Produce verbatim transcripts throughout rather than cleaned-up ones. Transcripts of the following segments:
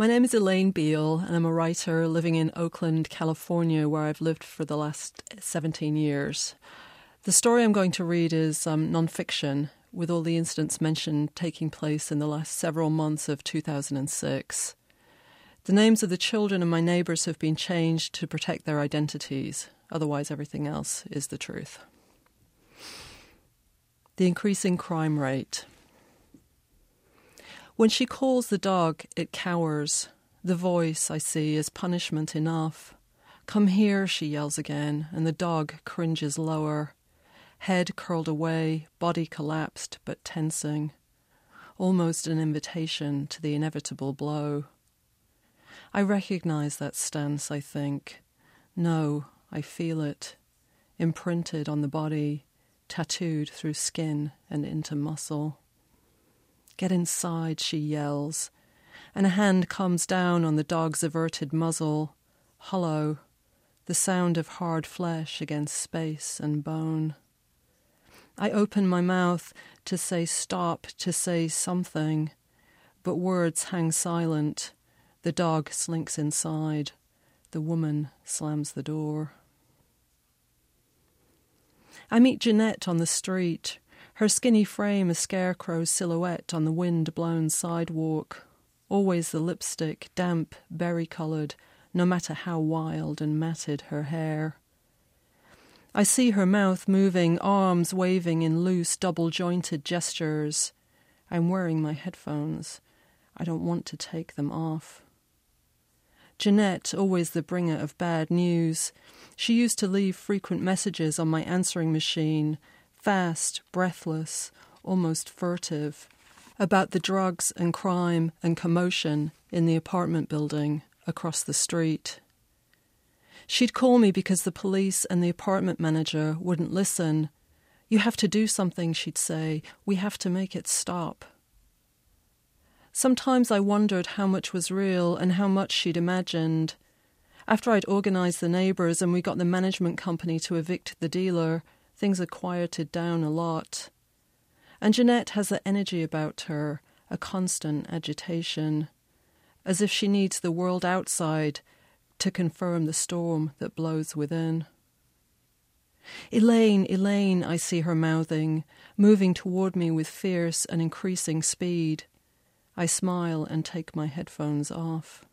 My name is Elaine Beale, and I'm a writer living in Oakland, California, where I've lived for the last seventeen years. The story I'm going to read is um, nonfiction, with all the incidents mentioned taking place in the last several months of two thousand six. The names of the children and my neighbours have been changed to protect their identities. Otherwise, everything else is the truth. The increasing crime rate. When she calls the dog, it cowers. The voice, I see, is punishment enough. Come here, she yells again, and the dog cringes lower. Head curled away, body collapsed but tensing. Almost an invitation to the inevitable blow. I recognize that stance, I think. No, I feel it. Imprinted on the body, tattooed through skin and into muscle. Get inside, she yells, and a hand comes down on the dog's averted muzzle, hollow, the sound of hard flesh against space and bone. I open my mouth to say stop, to say something, but words hang silent. The dog slinks inside. The woman slams the door. I meet Jeanette on the street. Her skinny frame a scarecrow silhouette on the wind-blown sidewalk. Always the lipstick, damp, berry-coloured, no matter how wild and matted her hair. I see her mouth moving, arms waving in loose, double-jointed gestures. I'm wearing my headphones. I don't want to take them off. Jeanette, always the bringer of bad news. She used to leave frequent messages on my answering machine, fast, breathless, almost furtive, about the drugs and crime and commotion in the apartment building across the street. She'd call me because the police and the apartment manager wouldn't listen. You have to do something, she'd say. We have to make it stop. Sometimes I wondered how much was real and how much she'd imagined. After I'd organised the neighbours and we got the management company to evict the dealer, things are quieted down a lot. And Jeanette has that energy about her, a constant agitation, as if she needs the world outside to confirm the storm that blows within. Elaine, Elaine, I see her mouthing, moving toward me with fierce and increasing speed. I smile and take my headphones off.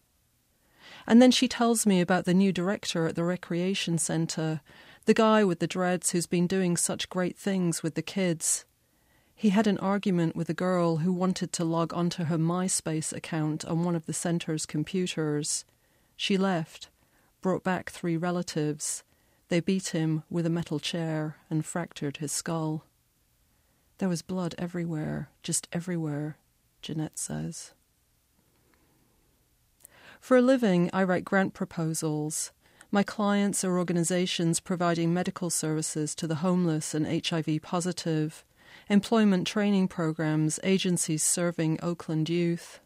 And then she tells me about the new director at the recreation centre, the guy with the dreads who's been doing such great things with the kids. He had an argument with a girl who wanted to log onto her MySpace account on one of the centre's computers. She left, brought back three relatives. They beat him with a metal chair and fractured his skull. There was blood everywhere, just everywhere, Jeanette says. For a living, I write grant proposals. My clients are organisations providing medical services to the homeless and H I V positive, employment training programmes, agencies serving Oakland youth.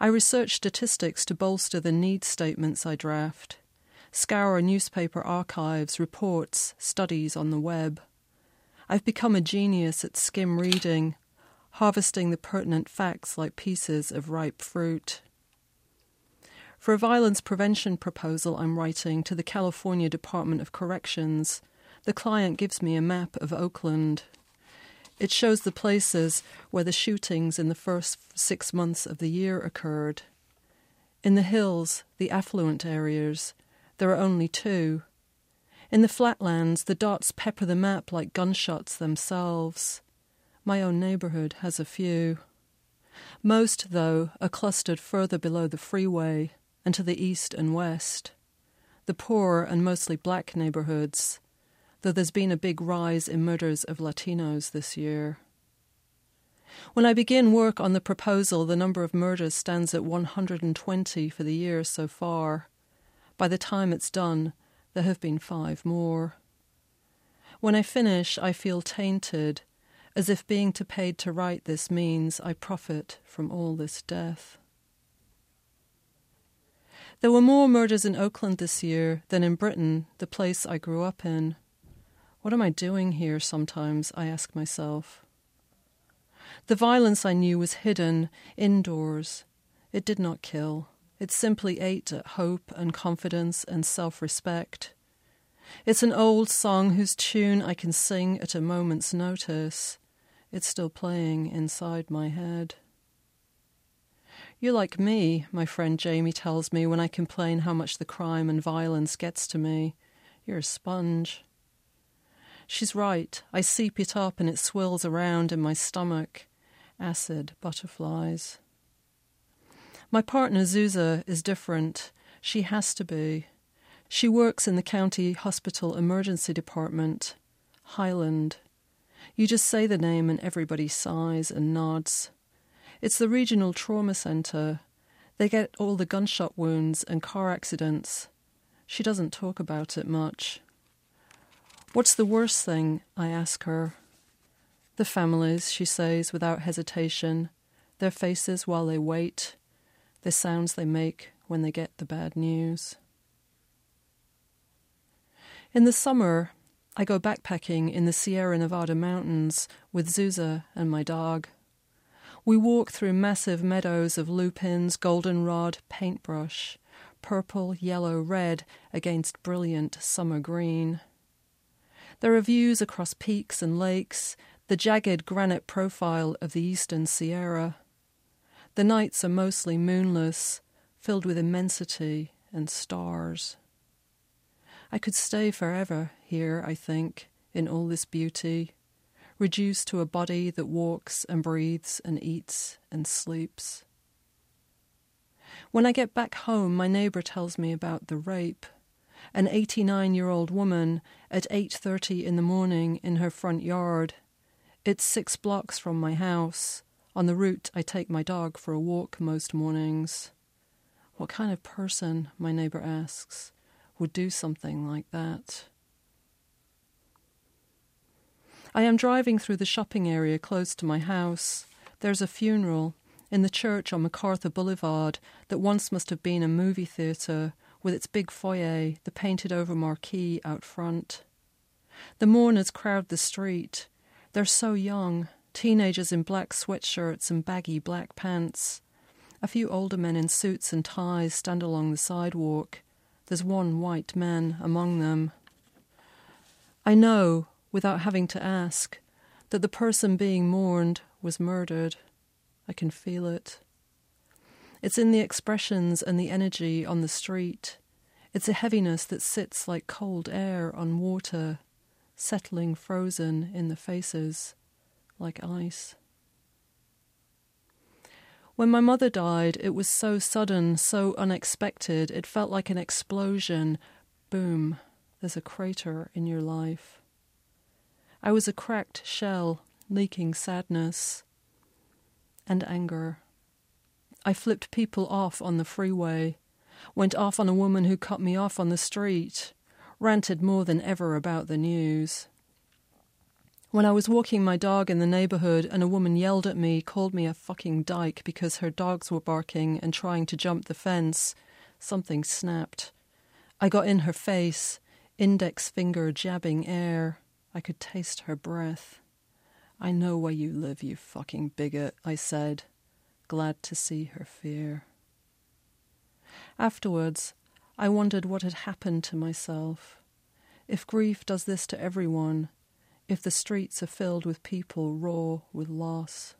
I research statistics to bolster the need statements I draft, scour newspaper archives, reports, studies on the web. I've become a genius at skim reading, harvesting the pertinent facts like pieces of ripe fruit. For a violence prevention proposal I'm writing to the California Department of Corrections, the client gives me a map of Oakland. It shows the places where the shootings in the first six months of the year occurred. In the hills, the affluent areas, there are only two. In the flatlands, the dots pepper the map like gunshots themselves. My own neighbourhood has a few. Most, though, are clustered further below the freeway and to the east and west, the poor and mostly black neighbourhoods, though there's been a big rise in murders of Latinos this year. When I begin work on the proposal, the number of murders stands at one hundred twenty for the year so far. By the time it's done, there have been five more. When I finish, I feel tainted, as if being to paid to write this means I profit from all this death. There were more murders in Oakland this year than in Britain, the place I grew up in. What am I doing here sometimes, I ask myself. The violence I knew was hidden, indoors. It did not kill. It simply ate at hope and confidence and self-respect. It's an old song whose tune I can sing at a moment's notice. It's still playing inside my head. You're like me, my friend Jamie tells me when I complain how much the crime and violence gets to me. You're a sponge. She's right. I seep it up and it swirls around in my stomach. Acid butterflies. My partner Zsuzsa is different. She has to be. She works in the county hospital emergency department, Highland. You just say the name and everybody sighs and nods. It's the regional trauma centre. They get all the gunshot wounds and car accidents. She doesn't talk about it much. What's the worst thing? I ask her. The families, she says without hesitation, their faces while they wait, the sounds they make when they get the bad news. In the summer, I go backpacking in the Sierra Nevada mountains with Zsuzsa and my dog. We walk through massive meadows of lupins, goldenrod, paintbrush, purple, yellow, red against brilliant summer green. There are views across peaks and lakes, the jagged granite profile of the eastern Sierra. The nights are mostly moonless, filled with immensity and stars. I could stay forever here, I think, in all this beauty, reduced to a body that walks and breathes and eats and sleeps. When I get back home, my neighbour tells me about the rape. An eighty-nine-year-old woman at eight thirty in the morning in her front yard. It's six blocks from my house. On the route, I take my dog for a walk most mornings. What kind of person, my neighbour asks, would do something like that? I am driving through the shopping area close to my house. There's a funeral in the church on MacArthur Boulevard that once must have been a movie theatre, with its big foyer, the painted-over marquee out front. The mourners crowd the street. They're so young, teenagers in black sweatshirts and baggy black pants. A few older men in suits and ties stand along the sidewalk. There's one white man among them. I know, without having to ask, that the person being mourned was murdered. I can feel it. It's in the expressions and the energy on the street. It's a heaviness that sits like cold air on water, settling frozen in the faces, like ice. When my mother died, it was so sudden, so unexpected, it felt like an explosion. Boom, there's a crater in your life. I was a cracked shell, leaking sadness and anger. I flipped people off on the freeway, went off on a woman who cut me off on the street, ranted more than ever about the news. When I was walking my dog in the neighbourhood and a woman yelled at me, called me a fucking dyke because her dogs were barking and trying to jump the fence, something snapped. I got in her face, index finger jabbing air. I could taste her breath. "I know where you live, you fucking bigot," I said, glad to see her fear. Afterwards, I wondered what had happened to myself. If grief does this to everyone, if the streets are filled with people raw with loss.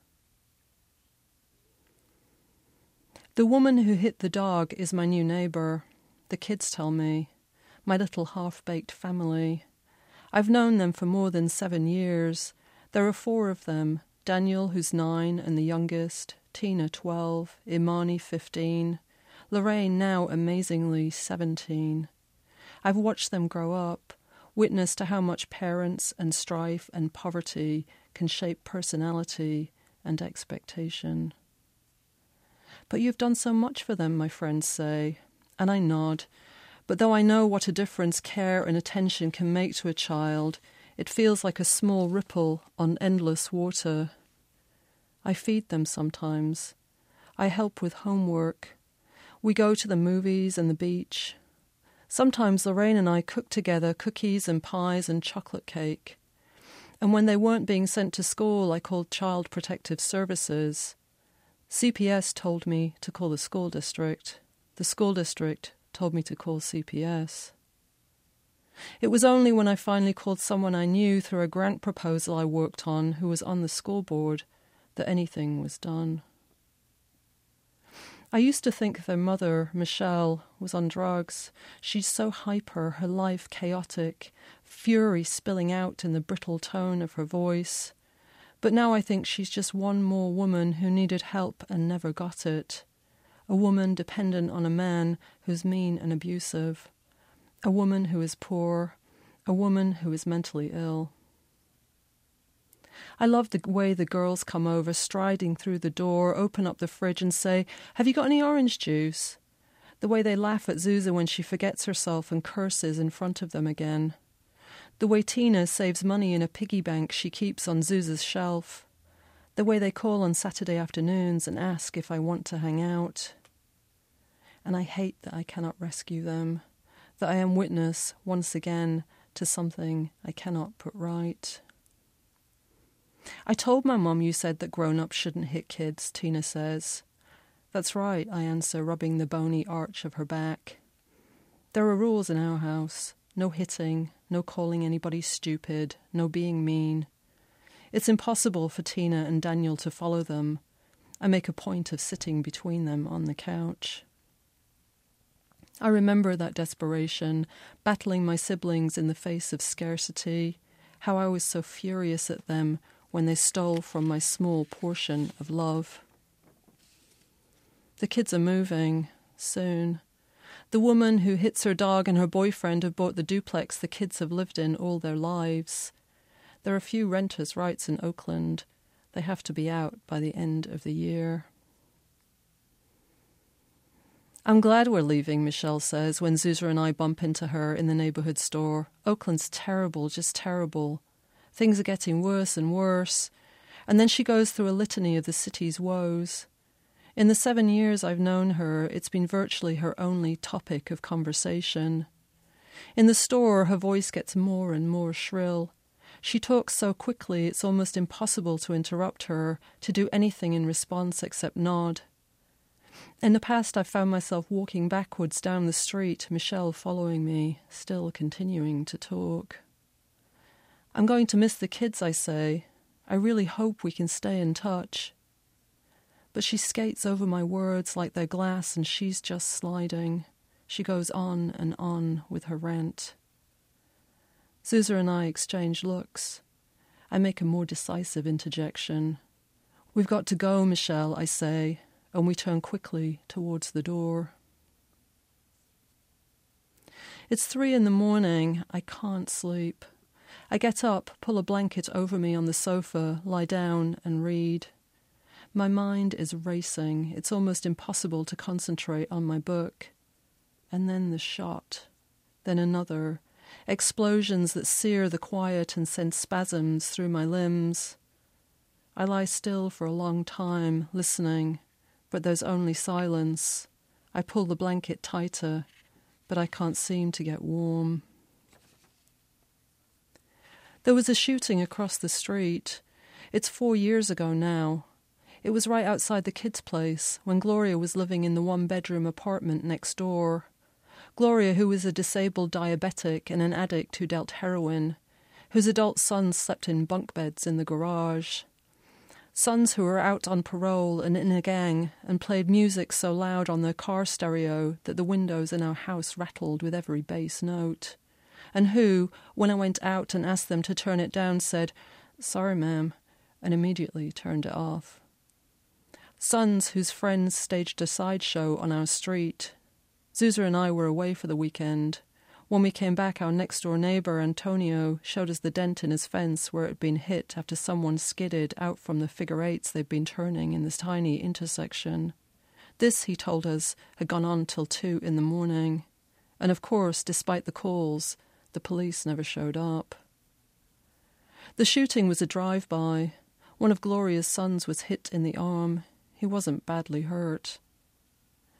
The woman who hit the dog is my new neighbour, the kids tell me, my little half-baked family. I've known them for more than seven years. There are four of them, Daniel, who's nine, and the youngest, Tina, twelve, Imani, fifteen, Lorraine, now amazingly seventeen. I've watched them grow up, witness to how much parents and strife and poverty can shape personality and expectation. "But you've done so much for them," my friends say, and I nod. But though I know what a difference care and attention can make to a child, it feels like a small ripple on endless water. I feed them sometimes. I help with homework. We go to the movies and the beach. Sometimes Lorraine and I cook together cookies and pies and chocolate cake. And when they weren't being sent to school, I called Child Protective Services. C P S told me to call the school district. The school district told me to call C P S. It was only when I finally called someone I knew through a grant proposal I worked on who was on the school board that anything was done. I used to think their mother, Michelle, was on drugs. She's so hyper, her life chaotic, fury spilling out in the brittle tone of her voice. But now I think she's just one more woman who needed help and never got it. A woman dependent on a man who's mean and abusive. A woman who is poor, a woman who is mentally ill. I love the way the girls come over, striding through the door, open up the fridge and say, "Have you got any orange juice?" The way they laugh at Zsuzsa when she forgets herself and curses in front of them again. The way Tina saves money in a piggy bank she keeps on Zsuzsa's shelf. The way they call on Saturday afternoons and ask if I want to hang out. And I hate that I cannot rescue them. That I am witness, once again, to something I cannot put right. "I told my mum you said that grown-ups shouldn't hit kids," Tina says. "That's right," I answer, rubbing the bony arch of her back. "There are rules in our house. No hitting, no calling anybody stupid, no being mean. It's impossible for Tina and Daniel to follow them. I make a point of sitting between them on the couch." I remember that desperation, battling my siblings in the face of scarcity, how I was so furious at them when they stole from my small portion of love. The kids are moving, soon. The woman who hits her dog and her boyfriend have bought the duplex the kids have lived in all their lives. There are few renters' rights in Oakland. They have to be out by the end of the year. "I'm glad we're leaving," Michelle says, when Zsuzsa and I bump into her in the neighbourhood store. "Oakland's terrible, just terrible. Things are getting worse and worse." And then she goes through a litany of the city's woes. In the seven years I've known her, it's been virtually her only topic of conversation. In the store, her voice gets more and more shrill. She talks so quickly it's almost impossible to interrupt her, to do anything in response except nod. In the past, I found myself walking backwards down the street, Michelle following me, still continuing to talk. "I'm going to miss the kids," I say. "I really hope we can stay in touch." But she skates over my words like they're glass, and she's just sliding. She goes on and on with her rant. Zsuzsa and I exchange looks. I make a more decisive interjection. "We've got to go, Michelle," I say, and we turn quickly towards the door. It's three in the morning. I can't sleep. I get up, pull a blanket over me on the sofa, lie down and read. My mind is racing. It's almost impossible to concentrate on my book. And then the shot. Then another. Explosions that sear the quiet and send spasms through my limbs. I lie still for a long time, listening. But there's only silence. I pull the blanket tighter, but I can't seem to get warm. There was a shooting across the street. It's four years ago now. It was right outside the kids' place, when Gloria was living in the one-bedroom apartment next door. Gloria, who was a disabled diabetic and an addict who dealt heroin, whose adult sons slept in bunk beds in the garage. Sons who were out on parole and in a gang and played music so loud on their car stereo that the windows in our house rattled with every bass note, and who, when I went out and asked them to turn it down, said, "Sorry, ma'am," and immediately turned it off. Sons whose friends staged a sideshow on our street. Zsuzsa and I were away for the weekend. When we came back, our next-door neighbour, Antonio, showed us the dent in his fence where it had been hit after someone skidded out from the figure eights they'd been turning in this tiny intersection. This, he told us, had gone on till two in the morning. And of course, despite the calls, the police never showed up. The shooting was a drive-by. One of Gloria's sons was hit in the arm. He wasn't badly hurt.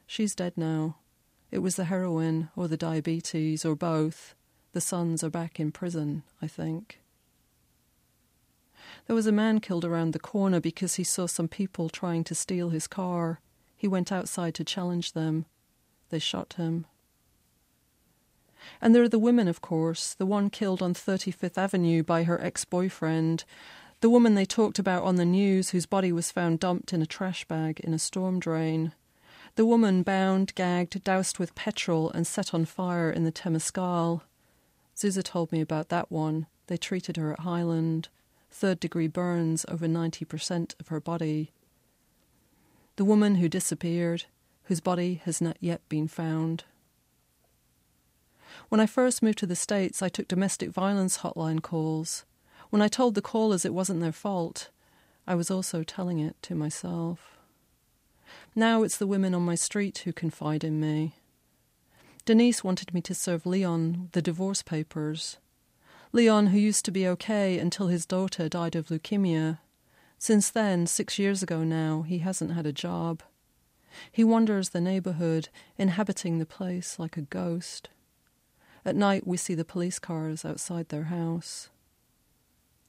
She's dead now. It was the heroin, or the diabetes, or both. The sons are back in prison, I think. There was a man killed around the corner because he saw some people trying to steal his car. He went outside to challenge them. They shot him. And there are the women, of course, the one killed on thirty-fifth Avenue by her ex-boyfriend, the woman they talked about on the news whose body was found dumped in a trash bag in a storm drain, the woman bound, gagged, doused with petrol and set on fire in the Temescal. Zsuzsa told me about that one. They treated her at Highland. Third-degree burns over ninety percent of her body. The woman who disappeared, whose body has not yet been found. When I first moved to the States, I took domestic violence hotline calls. When I told the callers it wasn't their fault, I was also telling it to myself. Now it's the women on my street who confide in me. Denise wanted me to serve Leon the divorce papers. Leon, who used to be okay until his daughter died of leukemia. Since then, six years ago now, he hasn't had a job. He wanders the neighborhood, inhabiting the place like a ghost. At night we see the police cars outside their house.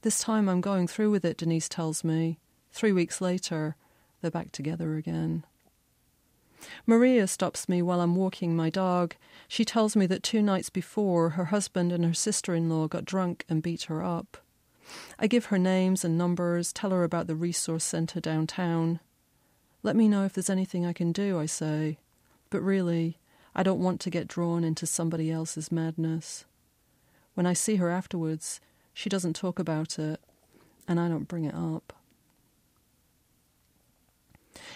This time I'm going through with it, Denise tells me. Three weeks later, they're back together again. Maria stops me while I'm walking my dog. She tells me that two nights before, her husband and her sister-in-law got drunk and beat her up. I give her names and numbers, tell her about the resource centre downtown. Let me know if there's anything I can do, I say. But really, I don't want to get drawn into somebody else's madness. When I see her afterwards, she doesn't talk about it, and I don't bring it up.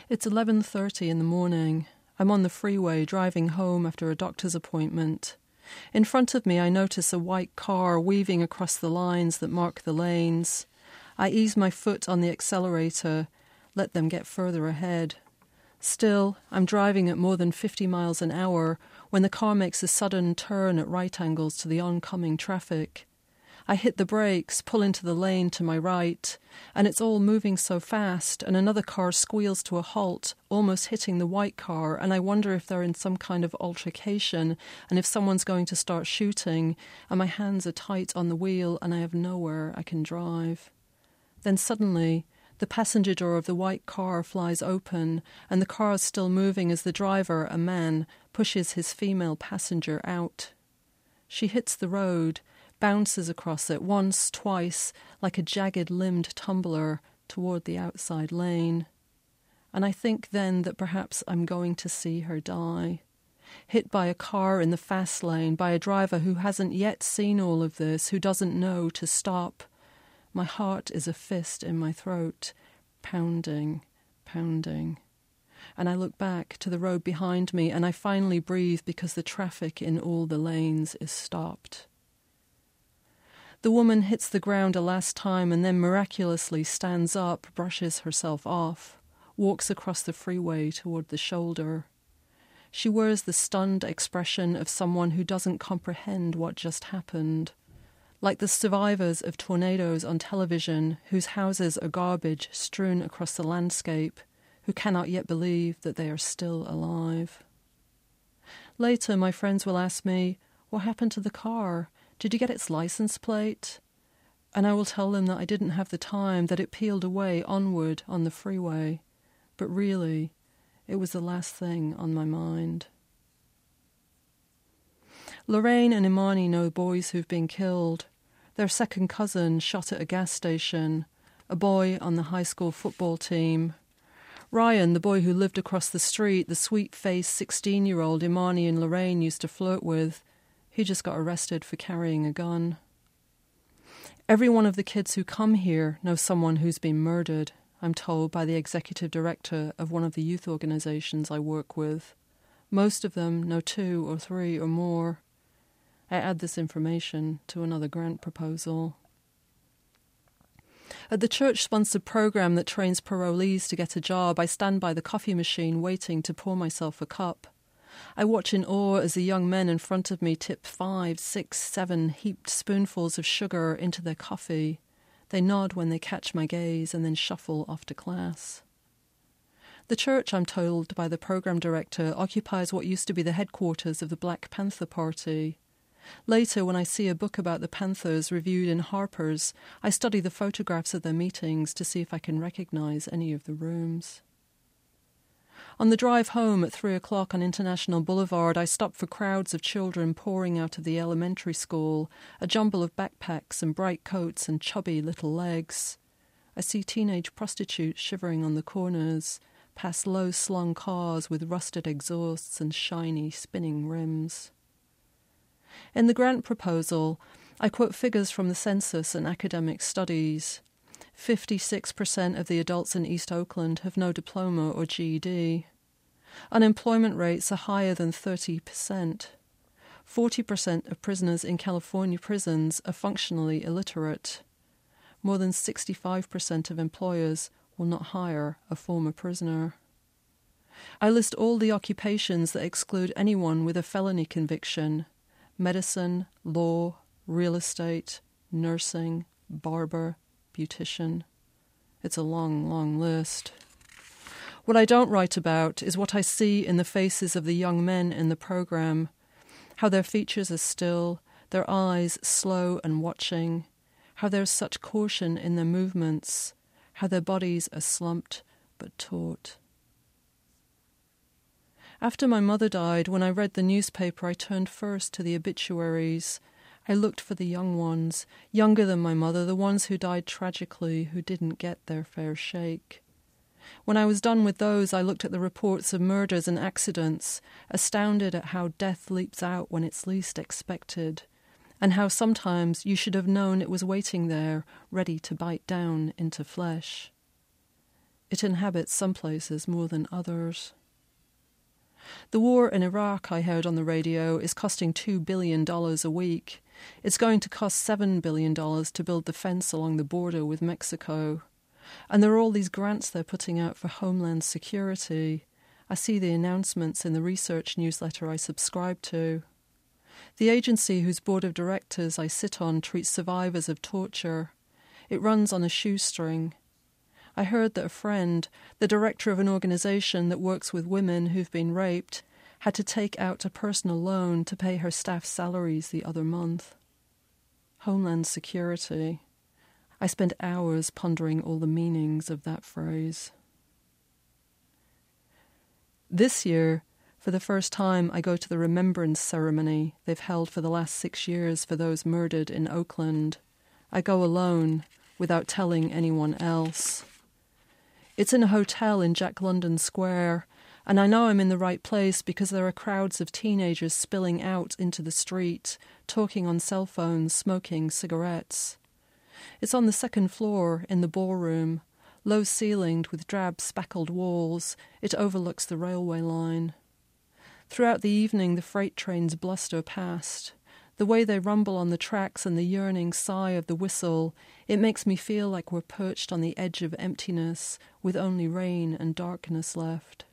It's eleven thirty in the morning. I'm on the freeway driving home after a doctor's appointment. In front of me, I notice a white car weaving across the lines that mark the lanes. I ease my foot on the accelerator, let them get further ahead. Still, I'm driving at more than fifty miles an hour when the car makes a sudden turn at right angles to the oncoming traffic. I hit the brakes, pull into the lane to my right, and it's all moving so fast, and another car squeals to a halt, almost hitting the white car, and I wonder if they're in some kind of altercation, and if someone's going to start shooting, and my hands are tight on the wheel, and I have nowhere I can drive. Then suddenly, the passenger door of the white car flies open, and the car is still moving as the driver, a man, pushes his female passenger out. She hits the road, bounces across it once, twice, like a jagged-limbed tumbler toward the outside lane. And I think then that perhaps I'm going to see her die. Hit by a car in the fast lane, by a driver who hasn't yet seen all of this, who doesn't know to stop. My heart is a fist in my throat, pounding, pounding. And I look back to the road behind me, and I finally breathe because the traffic in all the lanes is stopped. The woman hits the ground a last time and then miraculously stands up, brushes herself off, walks across the freeway toward the shoulder. She wears the stunned expression of someone who doesn't comprehend what just happened. Like the survivors of tornadoes on television, whose houses are garbage strewn across the landscape, who cannot yet believe that they are still alive. Later, my friends will ask me, "What happened to the car? Did you get its license plate?" And I will tell them that I didn't have the time, that it peeled away onward on the freeway. But really, it was the last thing on my mind. Lorraine and Imani know boys who've been killed. Their second cousin shot at a gas station, a boy on the high school football team. Ryan, the boy who lived across the street, the sweet-faced sixteen-year-old Imani and Lorraine used to flirt with, he just got arrested for carrying a gun. Every one of the kids who come here knows someone who's been murdered, I'm told by the executive director of one of the youth organizations I work with. Most of them know two or three or more. I add this information to another grant proposal. At the church-sponsored program that trains parolees to get a job, I stand by the coffee machine waiting to pour myself a cup. I watch in awe as the young men in front of me tip five, six, seven heaped spoonfuls of sugar into their coffee. They nod when they catch my gaze and then shuffle off to class. The church, I'm told by the program director, occupies what used to be the headquarters of the Black Panther Party. Later, when I see a book about the Panthers reviewed in Harper's, I study the photographs of their meetings to see if I can recognize any of the rooms. On the drive home at three o'clock on International Boulevard, I stopped for crowds of children pouring out of the elementary school, a jumble of backpacks and bright coats and chubby little legs. I see teenage prostitutes shivering on the corners, past low-slung cars with rusted exhausts and shiny, spinning rims. In the grant proposal, I quote figures from the census and academic studies. fifty-six percent of the adults in East Oakland have no diploma or G E D. Unemployment rates are higher than thirty percent. forty percent of prisoners in California prisons are functionally illiterate. More than sixty-five percent of employers will not hire a former prisoner. I list all the occupations that exclude anyone with a felony conviction: medicine, law, real estate, nursing, barber, beautician. It's a long, long list. What I don't write about is what I see in the faces of the young men in the program, how their features are still, their eyes slow and watching, how there's such caution in their movements, how their bodies are slumped but taut. After my mother died, when I read the newspaper, I turned first to the obituaries. I looked for the young ones, younger than my mother, the ones who died tragically, who didn't get their fair shake. When I was done with those, I looked at the reports of murders and accidents, astounded at how death leaps out when it's least expected, and how sometimes you should have known it was waiting there, ready to bite down into flesh. It inhabits some places more than others. The war in Iraq, I heard on the radio, is costing two billion dollars a week. It's going to cost seven billion dollars to build the fence along the border with Mexico. And there are all these grants they're putting out for homeland security. I see the announcements in the research newsletter I subscribe to. The agency whose board of directors I sit on treats survivors of torture. It runs on a shoestring. I heard that a friend, the director of an organization that works with women who've been raped, had to take out a personal loan to pay her staff salaries the other month. Homeland security. I spent hours pondering all the meanings of that phrase. This year, for the first time, I go to the remembrance ceremony they've held for the last six years for those murdered in Oakland. I go alone, without telling anyone else. It's in a hotel in Jack London Square, and I know I'm in the right place because there are crowds of teenagers spilling out into the street, talking on cell phones, smoking cigarettes. It's on the second floor, in the ballroom, low-ceilinged with drab spackled walls. It overlooks the railway line. Throughout the evening, the freight trains bluster past. The way they rumble on the tracks and the yearning sigh of the whistle, it makes me feel like we're perched on the edge of emptiness, with only rain and darkness left.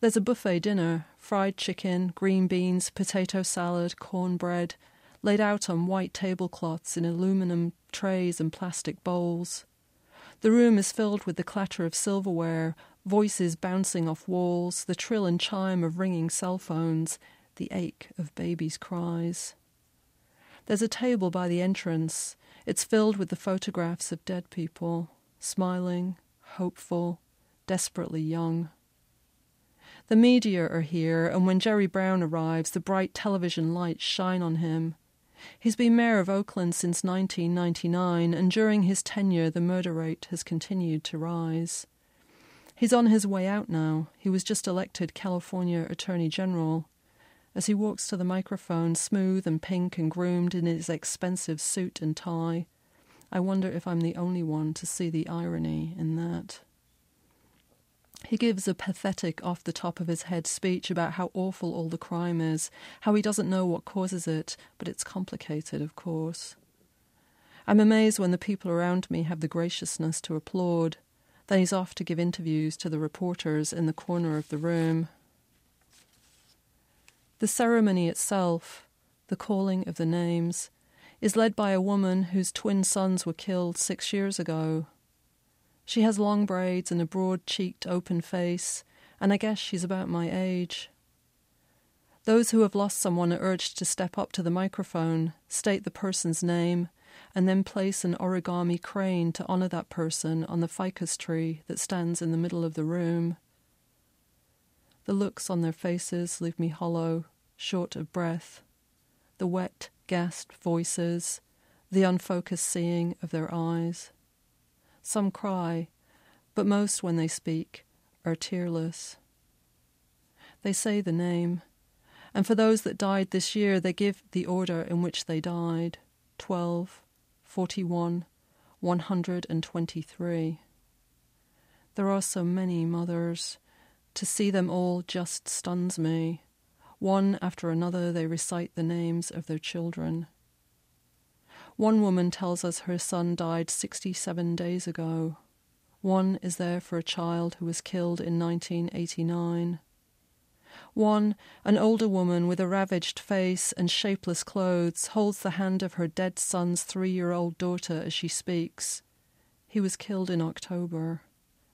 There's a buffet dinner, fried chicken, green beans, potato salad, cornbread, laid out on white tablecloths in aluminum trays and plastic bowls. The room is filled with the clatter of silverware, voices bouncing off walls, the trill and chime of ringing cell phones, the ache of babies' cries. There's a table by the entrance. It's filled with the photographs of dead people, smiling, hopeful, desperately young. The media are here, and when Jerry Brown arrives, the bright television lights shine on him. He's been mayor of Oakland since nineteen ninety-nine, and during his tenure the murder rate has continued to rise. He's on his way out now. He was just elected California Attorney General. As he walks to the microphone, smooth and pink and groomed in his expensive suit and tie, I wonder if I'm the only one to see the irony in that. He gives a pathetic off-the-top-of-his-head speech about how awful all the crime is, how he doesn't know what causes it, but it's complicated, of course. I'm amazed when the people around me have the graciousness to applaud. Then he's off to give interviews to the reporters in the corner of the room. The ceremony itself, the calling of the names, is led by a woman whose twin sons were killed six years ago. She has long braids and a broad-cheeked, open face, and I guess she's about my age. Those who have lost someone are urged to step up to the microphone, state the person's name, and then place an origami crane to honor that person on the ficus tree that stands in the middle of the room. The looks on their faces leave me hollow, short of breath. The wet, gasped voices, the unfocused seeing of their eyes. Some cry, but most, when they speak, are tearless. They say the name, and for those that died this year, they give the order in which they died, twelve, forty-one, one hundred and twenty-three. There are so many mothers. To see them all just stuns me. One after another, they recite the names of their children. One woman tells us her son died sixty-seven days ago. One is there for a child who was killed in nineteen eighty-nine. One, an older woman with a ravaged face and shapeless clothes, holds the hand of her dead son's three-year-old daughter as she speaks. He was killed in October.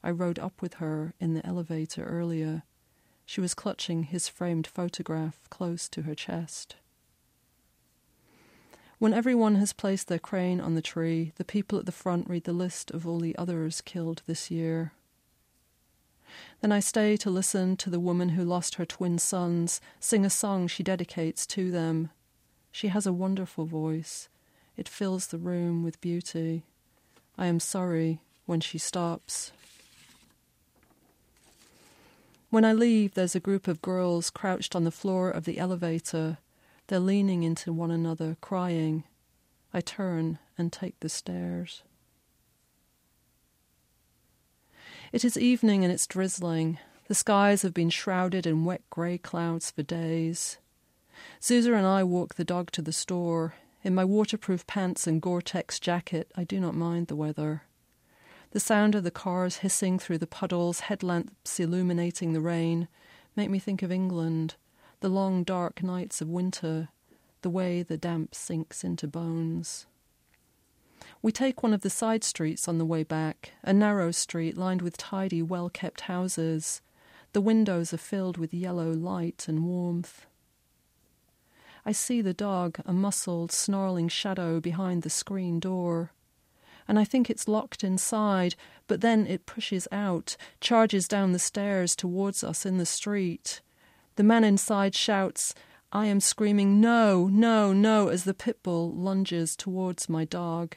I rode up with her in the elevator earlier. She was clutching his framed photograph close to her chest. When everyone has placed their crane on the tree, the people at the front read the list of all the others killed this year. Then I stay to listen to the woman who lost her twin sons sing a song she dedicates to them. She has a wonderful voice. It fills the room with beauty. I am sorry when she stops. When I leave, there's a group of girls crouched on the floor of the elevator. They're leaning into one another, crying. I turn and take the stairs. It is evening and it's drizzling. The skies have been shrouded in wet grey clouds for days. Zsuzsa and I walk the dog to the store. In my waterproof pants and Gore-Tex jacket, I do not mind the weather. The sound of the cars hissing through the puddles, headlamps illuminating the rain, make me think of England, the long dark nights of winter, the way the damp sinks into bones. We take one of the side streets on the way back, a narrow street lined with tidy, well-kept houses. The windows are filled with yellow light and warmth. I see the dog, a muscled, snarling shadow behind the screen door. And I think it's locked inside, but then it pushes out, charges down the stairs towards us in the street. The man inside shouts, I am screaming, no, no, no, as the pit bull lunges towards my dog.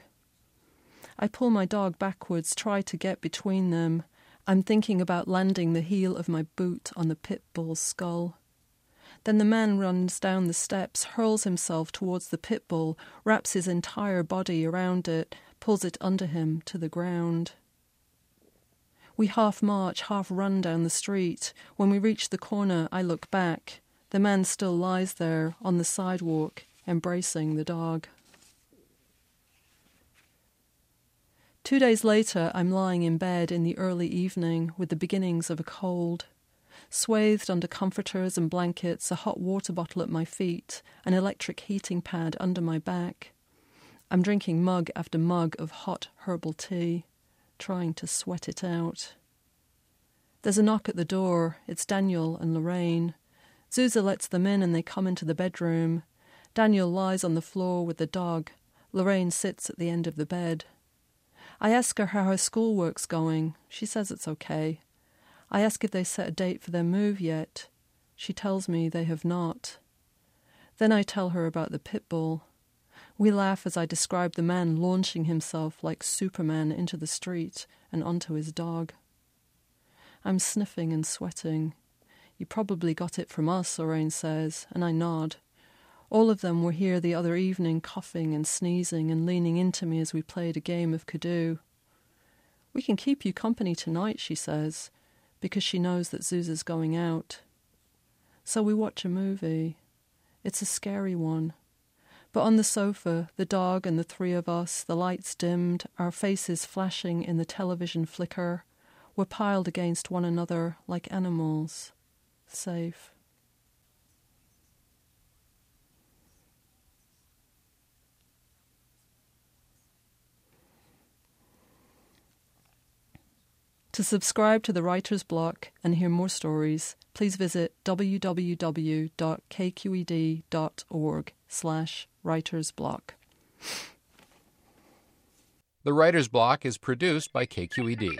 I pull my dog backwards, try to get between them. I'm thinking about landing the heel of my boot on the pit bull's skull. Then the man runs down the steps, hurls himself towards the pit bull, wraps his entire body around it, pulls it under him to the ground. We half march, half run down the street. When we reach the corner, I look back. The man still lies there on the sidewalk, embracing the dog. Two days later, I'm lying in bed in the early evening with the beginnings of a cold. Swathed under comforters and blankets, a hot water bottle at my feet, an electric heating pad under my back. I'm drinking mug after mug of hot herbal tea, trying to sweat it out. There's a knock at the door. It's Daniel and Lorraine. Zsuzsa lets them in and they come into the bedroom. Daniel lies on the floor with the dog. Lorraine sits at the end of the bed. I ask her how her schoolwork's going. She says it's okay. I ask if they set a date for their move yet. She tells me they have not. Then I tell her about the pit bull. We laugh as I describe the man launching himself like Superman into the street and onto his dog. I'm sniffing and sweating. You probably got it from us, Lorraine says, and I nod. All of them were here the other evening, coughing and sneezing and leaning into me as we played a game of Cadoo. We can keep you company tonight, she says, because she knows that Zsuzsa's going out. So we watch a movie. It's a scary one. But on the sofa, the dog and the three of us, the lights dimmed, our faces flashing in the television flicker, were piled against one another like animals, safe. To subscribe to The Writer's Block and hear more stories, please visit www.kqed.org slash writer's block. The Writer's Block is produced by K Q E D.